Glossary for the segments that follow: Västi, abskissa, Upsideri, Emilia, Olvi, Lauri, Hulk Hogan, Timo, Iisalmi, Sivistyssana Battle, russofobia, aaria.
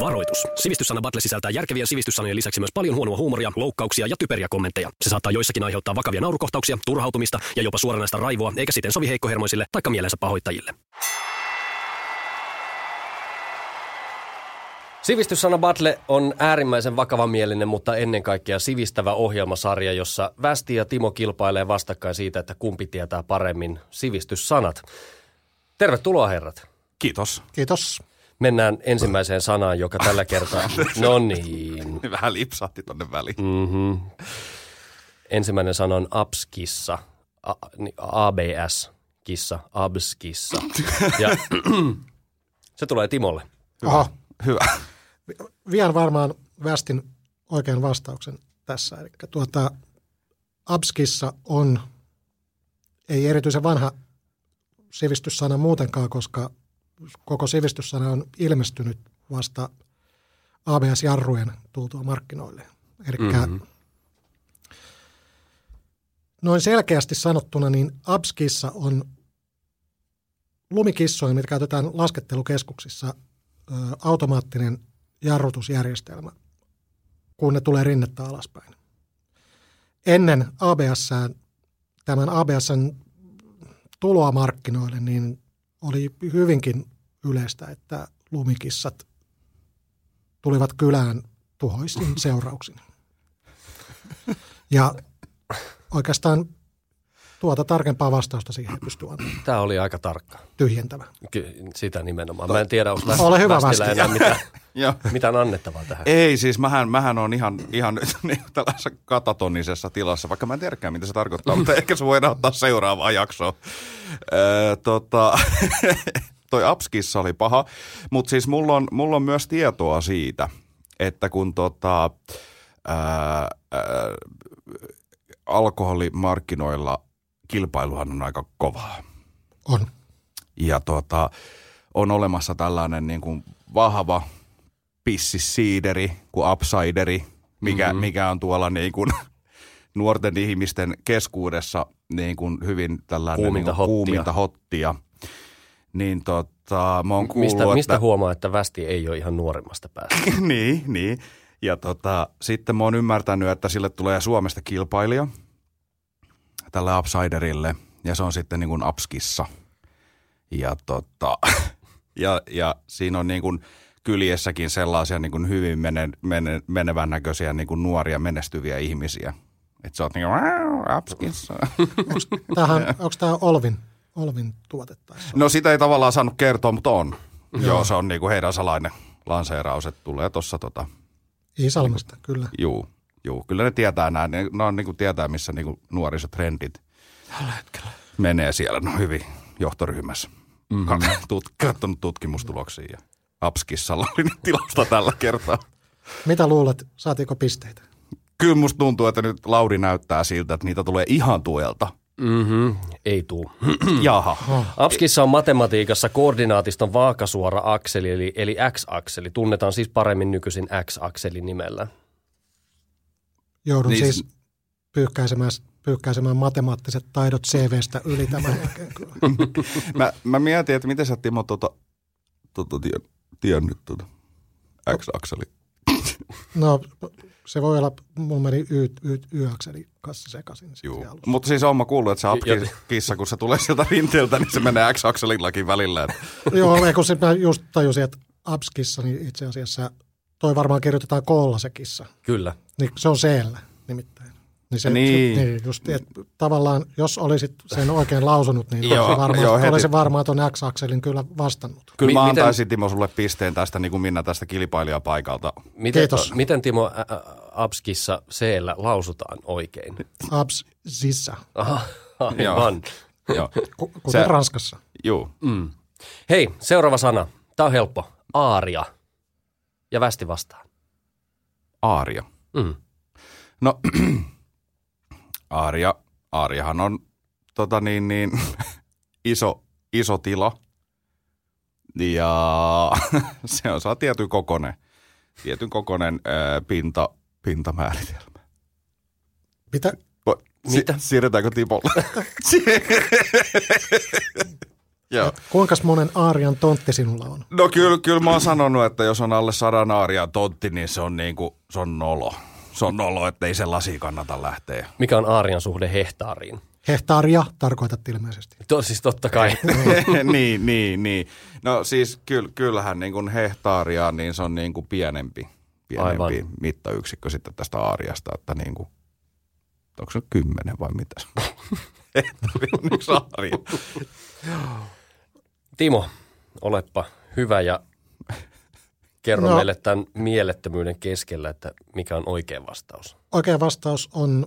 Varoitus. Sivistyssana Battle sisältää järkevien sivistyssanojen lisäksi myös paljon huonoa huumoria, loukkauksia ja typeriä kommentteja. Se saattaa joissakin aiheuttaa vakavia naurukohtauksia, turhautumista ja jopa suoranaista raivoa, eikä siten sovi heikkohermoisille taikka mielensä pahoittajille. Sivistyssana Battle on äärimmäisen vakavamielinen, mutta ennen kaikkea sivistävä ohjelmasarja, jossa Västi ja Timo kilpailee vastakkain siitä, että kumpi tietää paremmin sivistyssanat. Tervetuloa herrat. Kiitos. Kiitos. Mennään ensimmäiseen sanaan, joka tällä kertaa... No niin. Vähän lipsahti tonne väliin. Mm-hmm. Ensimmäinen sana on abskissa. ABS-kissa. Abskissa. Ja se tulee Timolle. Hyvä. Aha. Hyvä. Vien varmaan Västin oikean vastauksen tässä. Eli abskissa on, ei erityisen vanha sivistyssana muutenkaan, koska koko sivistyssana on ilmestynyt vasta ABS-jarrujen tultua markkinoille. Elikkä noin selkeästi sanottuna, niin abskissa on lumikissoja, mitä käytetään laskettelukeskuksissa, automaattinen jarrutusjärjestelmä, kun ne tulee rinnettä alaspäin. Ennen ABS:ää, tämän ABS:n tuloa markkinoille, niin oli hyvinkin yleistä, että lumikissat tulivat kylään tuhoisin seurauksin. Ja oikeastaan tuota tarkempaa vastausta siihen ei pysty antamaan. Tämä oli aika tarkka. Tyhjentävä. Sitä nimenomaan. Mä en tiedä, onko Västillä enää mitään annettavaa tähän. Ei siis, mähän on ihan nyt tällaisessa katatonisessa tilassa, vaikka mä en tiedäkään, mitä se tarkoittaa, mutta ehkä se voidaan ottaa seuraavaan jaksoon. Toi abskissa oli paha, mutta siis mulla on myös tietoa siitä, että kun alkoholimarkkinoilla kilpailuhan on aika kovaa. On. Ja on olemassa tällainen niin kuin vahva pississiideri kuin Upsideri, mikä on tuolla niin kuin nuorten ihmisten keskuudessa niin kuin hyvin tällainen kuuminta hottia. Niin mä oon kuullut, mistä huomaa, että Västi ei ole ihan nuoremmasta päästä? niin. Ja sitten mä oon ymmärtänyt, että sille tulee Suomesta kilpailija tälle Upsiderille, ja se on sitten niin kuin abskissa. Ja ja siinä on niin kuin kyljessäkin sellaisia niin kuin hyvin menevän näköisiä niin kuin nuoria menestyviä ihmisiä. Että se on niin kuin abskissa. Onko tämä Olvin tuotetta? No sitä ei tavallaan saanut kertoa, mutta on. Joo, se on niin kuin heidän salainen lanseeraus, että tulee tuossa Iisalmista, niin kuin, kyllä. Joo, kyllä ne tietää nämä. Ne on niin kuin tietää, missä niin kuin nuorisotrendit tällä hetkellä menee siellä. No hyvin johtoryhmässä. Katsonut tutkimustuloksia ja abskissalla oli nyt tilasta tällä kertaa. Mitä luulet, saatiinko pisteitä? Kyllä musta tuntuu, että nyt Lauri näyttää siltä, että niitä tulee ihan tuelta. Ei tuu. Jaha. Abskissa on matematiikassa koordinaatiston vaakasuora akseli, eli x-akseli. Tunnetaan siis paremmin nykyisin x-akselin nimellä. Joudun siis pyyhkäisemään matemaattiset taidot CV:stä yli tämän jälkeen kyllä. mä mietin, että miten sä Timo tiennyt X-akseli. No se voi olla, mun meni Y-akseli kanssa sekaisin. Mutta siis oon mä kuullut, että se abskissa, kun se tulee sieltä rinteeltä, niin se menee X-akselillakin välillä. Joo, ja kun mä just tajusin, että abskissa, niin itse asiassa toi varmaan kirjoitetaan koolla se kissa. Kyllä. Niin se on siellä nimittäin. Niin. Just, että tavallaan, jos olisit sen oikein lausunut, niin olisin varmaan tuon X-akselin kyllä vastannut. Kyllä mä antaisin, Timo, sulle pisteen tästä, niin kuin Minna tästä kilpailijapaikalta. Kiitos. Miten, Timo, abskissa C-llä lausutaan oikein? Abskissa. Aivan. Kuten Ranskassa. Joo. Hei, seuraava sana. Tämä on helppo. Aaria. Ja Västi vastaan. Aaria. No, Aariahan on iso tila ja se on saa tietyn kokoinen pintamääritelmä. Mitä? Mitä? Siirretäänkö Timolle? Joo. Kuinka monen aarian tontti sinulla on? No kyllä mä oon sanonut, että jos on alle 100 aarian tontti, niin se on niinku, se on nolo. Se on nolo, ettei sen lasi kannata lähteä. Mikä on aarian suhde hehtaariin? Hehtaaria tarkoitat ilmeisesti. Siis totta kai. niin. No siis kyllähän niin kuin hehtaaria, niin se on niin kuin pienempi mittayksikkö sitten tästä aariasta, että niin kuin, onko se 10 vai mitä? Hehtaari on yksi aaria. Timo, olepa hyvä ja kerro meille tämän mielettömyyden keskellä, että mikä on oikea vastaus. Oikea vastaus on,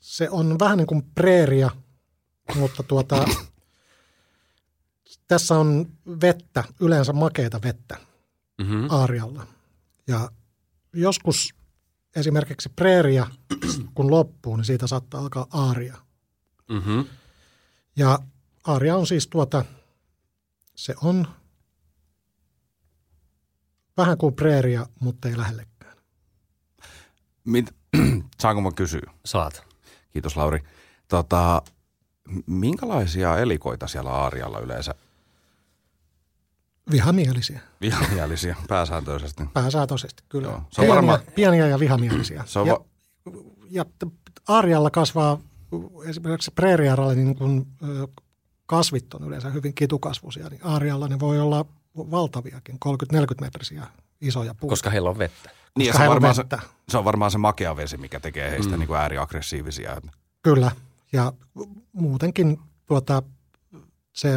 se on vähän niin kuin preeria, mutta tässä on vettä, yleensä makeita vettä aarialla. Ja joskus esimerkiksi preeria, kun loppuu, niin siitä saattaa alkaa aaria. Ja aaria on siis se on vähän kuin preeria, mutta ei lähellekään. Saanko mä kysyä? Saat. Kiitos Lauri. Minkälaisia elikoita siellä aarialla yleensä? Vihamielisiä. Vihamielisiä, pääsääntöisesti. Pääsääntöisesti, kyllä. Joo, se on pieniä ja vihamielisiä. Se on ja aarialla kasvaa esimerkiksi preeriaaralla niin kuin kasvit on yleensä hyvin kitukasvuisia, niin aarialla ne voi olla valtaviakin, 30-40 metrisiä isoja puuta. Koska heillä on vettä. Niin, se on varmaan se makea vesi, mikä tekee heistä niin kuin ääriaggressiivisia. Kyllä, ja muutenkin se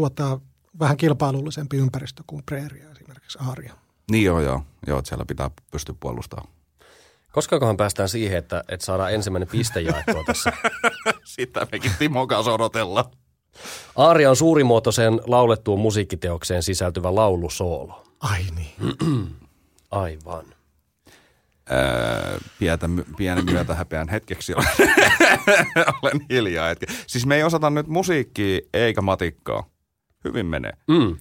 on vähän kilpailullisempi ympäristö kuin preeria esimerkiksi aaria. Niin joo, että siellä pitää pystyä puolustamaan. Koskaankohan päästään siihen, että saadaan ensimmäinen piste jaettua tässä? Sitä mekin Timon kanssa odotellaan. Aaria on suurimuotoiseen laulettuun musiikkiteokseen sisältyvä laulusoolo. Ai niin. Aivan. Pienen myötä häpeän hetkeksi olen hiljaa. Siis me ei osata nyt musiikkia eikä matikkaa. Hyvin menee.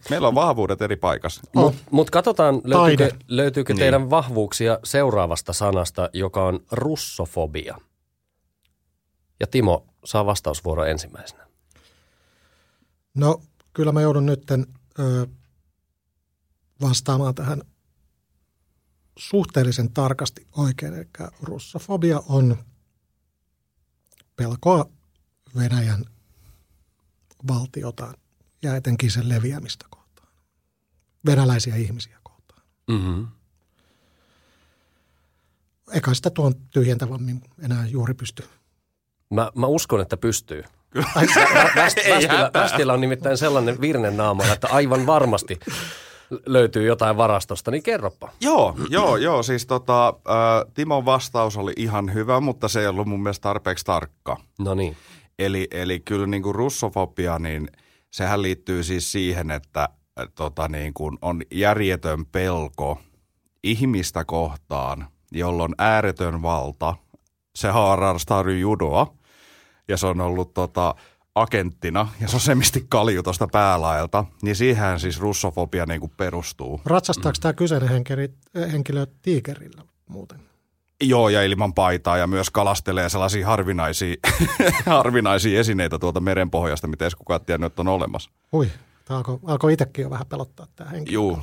Meillä on vahvuudet eri paikassa. Mutta katsotaan, löytyykö teidän vahvuuksia seuraavasta sanasta, joka on russofobia. Ja Timo saa vastausvuoro ensimmäisenä. No, kyllä mä joudun nyt vastaamaan tähän suhteellisen tarkasti oikein. Eli russofobia on pelkoa Venäjän valtiotaan ja etenkin sen leviämistä kohtaan. Venäläisiä ihmisiä kohtaan. Eikä sitä tuon tyhjentävämmin enää juuri pysty. Mä uskon, että pystyy. Västillä on nimittäin sellainen virne naamalla, että aivan varmasti löytyy jotain varastosta, niin kerropa. Joo, siis Timon vastaus oli ihan hyvä, mutta se ei ollut mun mielestä tarpeeksi tarkka. No niin. Eli kyllä niin kuin russofobia, niin sehän liittyy siis siihen, että niin kuin on järjetön pelko ihmistä kohtaan, jolloin ääretön valta, se harrastaa judoa. Ja se on ollut agenttina, ja sosemisti kalju tuosta päälaelta, niin siihen siis russofobia niin kuin perustuu. Ratsastaako tämä kyseinen henkilö tiikerillä muuten? Joo, ja ilman paitaa, ja myös kalastelee sellaisia harvinaisia esineitä tuolta merenpohjasta, mitä edes kukaan tiennyt, että on olemassa. Ui, tämä alkoi itsekin jo vähän pelottaa tämä henkilö. Joo,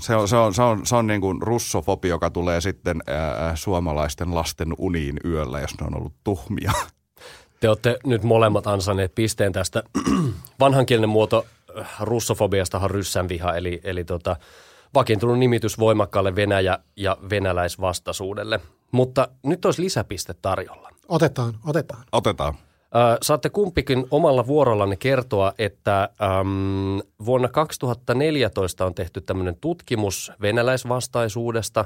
se on niin kuin russofobia, joka tulee sitten suomalaisten lasten uniin yöllä, jos ne on ollut tuhmia. Te olette nyt molemmat ansaneet pisteen tästä. Vanhankielinen muoto russofobiastahan ryssänviha, eli vakiintunut nimitys voimakkaalle Venäjä- ja venäläisvastaisuudelle. Mutta nyt olisi lisäpiste tarjolla. Otetaan. Saatte kumpikin omalla vuorollanne kertoa, että vuonna 2014 on tehty tämmöinen tutkimus venäläisvastaisuudesta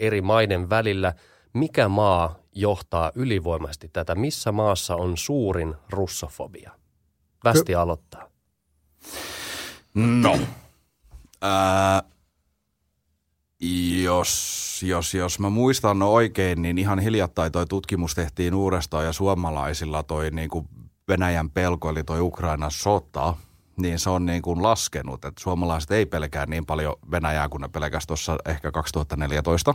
eri maiden välillä. Mikä maa johtaa ylivoimaisesti tätä? Missä maassa on suurin russofobia? Västi aloittaa. No. Jos mä muistan oikein, niin ihan hiljattain toi tutkimus tehtiin uudestaan ja suomalaisilla toi niin kuin Venäjän pelko, eli toi Ukrainan sota, niin se on niin kuin laskenut, että suomalaiset ei pelkää niin paljon Venäjää kuin ne pelkäs tuossa ehkä 2014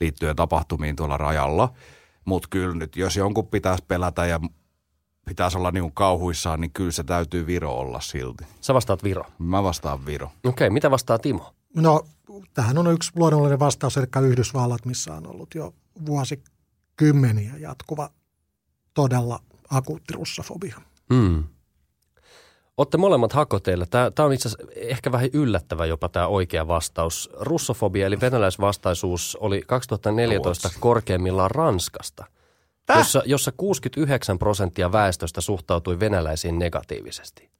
liittyen tapahtumiin tuolla rajalla. Mutta kyllä nyt, jos jonkun pitäisi pelätä ja pitäisi olla niin kuin kauhuissaan, niin kyllä se täytyy Viro olla silti. Sä vastaat Viro? Mä vastaan Viro. Okei, mitä vastaa Timo? No, tähän on yksi luonnollinen vastaus, eli Yhdysvallat, missä on ollut jo vuosikymmeniä jatkuva todella akuutti russofobia. Hmm. Olette molemmat hakoteilla. Tämä on itse asiassa ehkä vähän yllättävä jopa tämä oikea vastaus. Russofobia eli venäläisvastaisuus oli 2014 korkeimmillaan Ranskasta, jossa 69% väestöstä suhtautui venäläisiin negatiivisesti.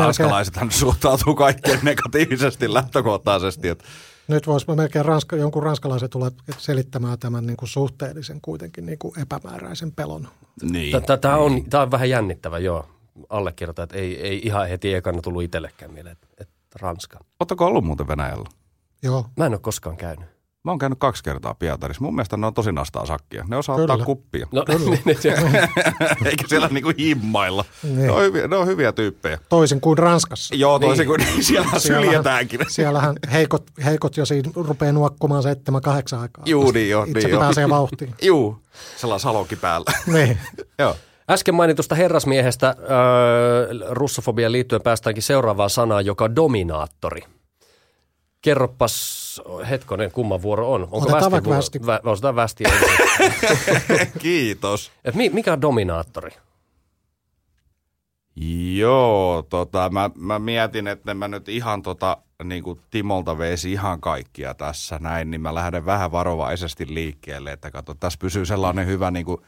Ranskalaisethan suhtautuu kaikkeen negatiivisesti lähtökohtaisesti. Että. Nyt voisi melkein jonkun ranskalaisen tulla selittämään tämän niin kuin suhteellisen kuitenkin niin kuin epämääräisen pelon. Niin. Tämä on vähän jännittävä, joo. Allekirjoittaa, että ei ihan heti ekana tullut itsellekään mieleen, että Ranska. Ootteko ollut muuten Venäjällä? Joo. Mä en ole koskaan käynyt. Mä oon käynyt 2 kertaa Pietarissa. Mun mielestä ne on tosi nastaa sakkia. Ne osaa ottaa kuppia. No, eikä siellä niinku himmailla. Ne on hyviä tyyppejä. Toisin kuin Ranskassa. Joo, toisin kuin siellä syljetäänkin. Siellähän heikot jo siinä rupeaa nuokkumaan 7-8 aikaa. Juu, niin joo. Itse pääsee vauhtiin. Juu, sellainen salonki päällä. Niin. Joo. Äsken mainitusta herrasmiehestä russofobian liittyen päästäänkin seuraavaan sanaan, joka on dominaattori. Kerropas hetkonen, kumman vuoro on. Onko Västi? Otetaan Västi. Kiitos. Et mikä on dominaattori? Joo, mä mietin, että mä nyt ihan niin kuin Timolta veisi ihan kaikkia tässä näin, niin mä lähden vähän varovaisesti liikkeelle, että katso, tässä pysyy sellainen hyvä niin kuin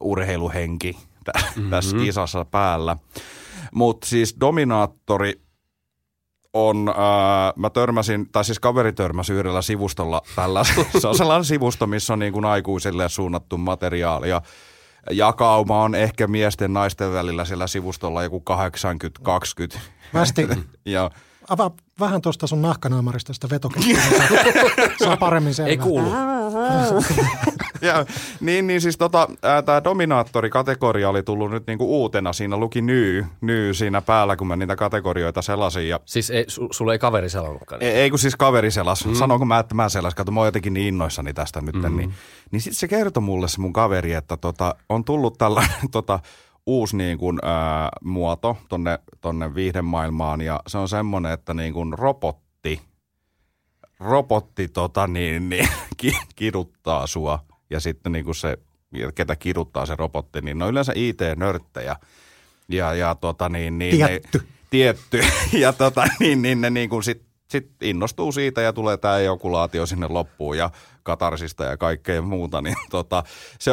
urheiluhenki tässä kisassa päällä. Mutta siis dominaattori on, mä törmäsin, tai siis kaveri törmäsi yhdellä sivustolla tällaista. Se on sellainen sivusto, missä on niin kuin aikuisille suunnattu materiaali. Ja jakauma on ehkä miesten naisten välillä siellä sivustolla joku 80-20. Västi. Ja avaa vähän tuosta sun nahkanaamarista sitä vetokettä. Saa paremmin selvää. Ei kuulu. Ja, niin siis tämä dominaattorikategoria oli tullut nyt niinku uutena. Siinä luki nyy siinä päällä, kun mä niitä kategorioita selasin. Ja siis sulla ei kaveri selannutkaan? Ei kun siis kaveri selas. Sanoinko mä, että mä selasin? Kato, mä oon jotenkin niin innoissani tästä nyt. Niin sitten se kertoi mulle se mun kaveri, että on tullut tällainen uusi niin kuin, muoto tonne viihdemaailmaan. Ja se on semmoinen, että niin kuin robotti kiduttaa sua ja sitten niin kuin se, ketä kiduttaa se robotti, niin ne on yleensä IT-nörttejä ja tietty. Ja ne niin kuin sit innostuu siitä ja tulee tää eokulaatio sinne loppuun ja katarsista ja kaikkea muuta, niin se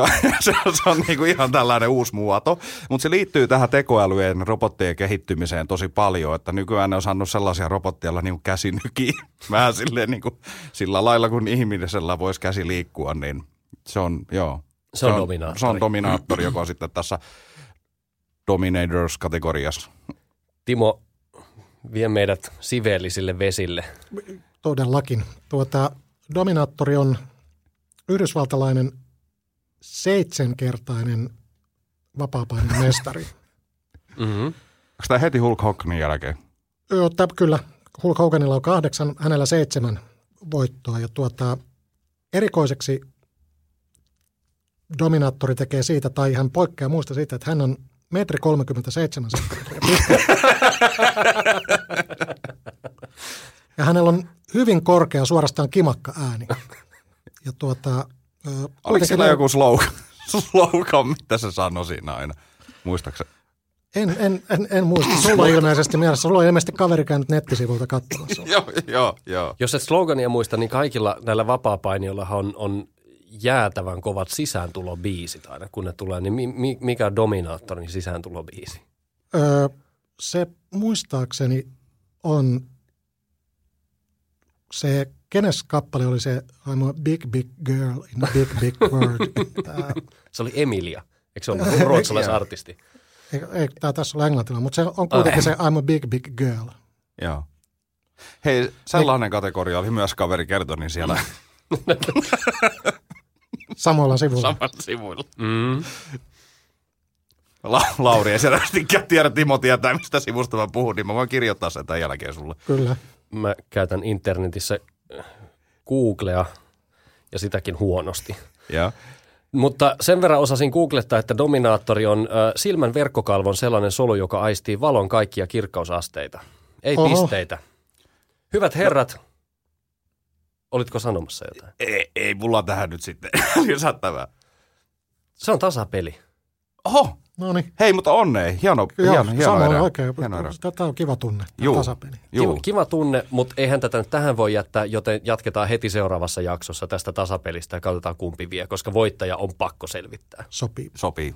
on niin kuin ihan tällainen uusi muoto. Mutta se liittyy tähän tekoälyjen robottien kehittymiseen tosi paljon, että nykyään ne on saanut sellaisia robotteja, joilla niin kuin käsi nykii. Vähän silleen niin kuin sillä lailla, kun ihmisellä voisi käsi liikkua, niin se on, joo. Se on dominaattori. Se on dominaattori, joka on sitten tässä Dominators-kategoriassa. Timo, vie meidät siveellisille vesille. Todellakin. Dominaattori on yhdysvaltalainen 7-kertainen vapaapainin mestari. Mm-hmm. Onko tämä heti Hulk Hoganin jälkeen? Joo, kyllä. Hulk Hoganilla on 8, hänellä 7 voittoa. Ja erikoiseksi dominaattori tekee siitä, tai hän poikkeaa muista siitä, että hän on 1,37 metriä. Ja hänellä on hyvin korkea, suorastaan kimakka ääni. Ja oliko siellä joku slogan, mitä se sanoi siinä aina? Muistaakseni? En muista. Sulla on ilmeisesti mielessä. Sulla on ilmeisesti kaveri käynyt nettisivuilta katsomassa. Joo. Jos et slogania muista, niin kaikilla näillä vapaapainijoillahan on jäätävän kovat sisääntulobiisit aina. Kun ne tulee, niin mikä on dominaattorin sisääntulobiisi? Se muistaakseni on... Se, kenes kappale oli se I'm a big, big girl in a big, big world. Se oli Emilia, eikö se ole ruotsalaisartisti? Ei, tässä ole englantilainen, mutta se on kuitenkin se I'm a big, big girl. Joo. Hei, sellainen kategoria oli myös kaveri kertoi, niin siellä... Samalla sivulla. Samalla sivulla. Mm. Lauri ei selvästikään tiedä, Timo tietää, mistä sivusta mä puhun, niin mä voin kirjoittaa sen tämän jälkeen sulle. Kyllä. Mä käytän internetissä Googlea ja sitäkin huonosti. Joo. Mutta sen verran osasin googlettaa, että dominaattori on silmän verkkokalvon sellainen solu, joka aistii valon kaikkia kirkkausasteita. Ei oho. Pisteitä. Hyvät herrat, olitko sanomassa jotain? Ei mulla tähän nyt sitten lisättävää. Se on tasapeli. Oho, no niin. Hei, mutta onnea. Hieno erä. Oikein. Tämä on kiva tunne, tasapeli. Kiva tunne, mutta eihän tätä nyt tähän voi jättää, joten jatketaan heti seuraavassa jaksossa tästä tasapelistä ja katsotaan kumpi vie, koska voittaja on pakko selvittää. Sopii.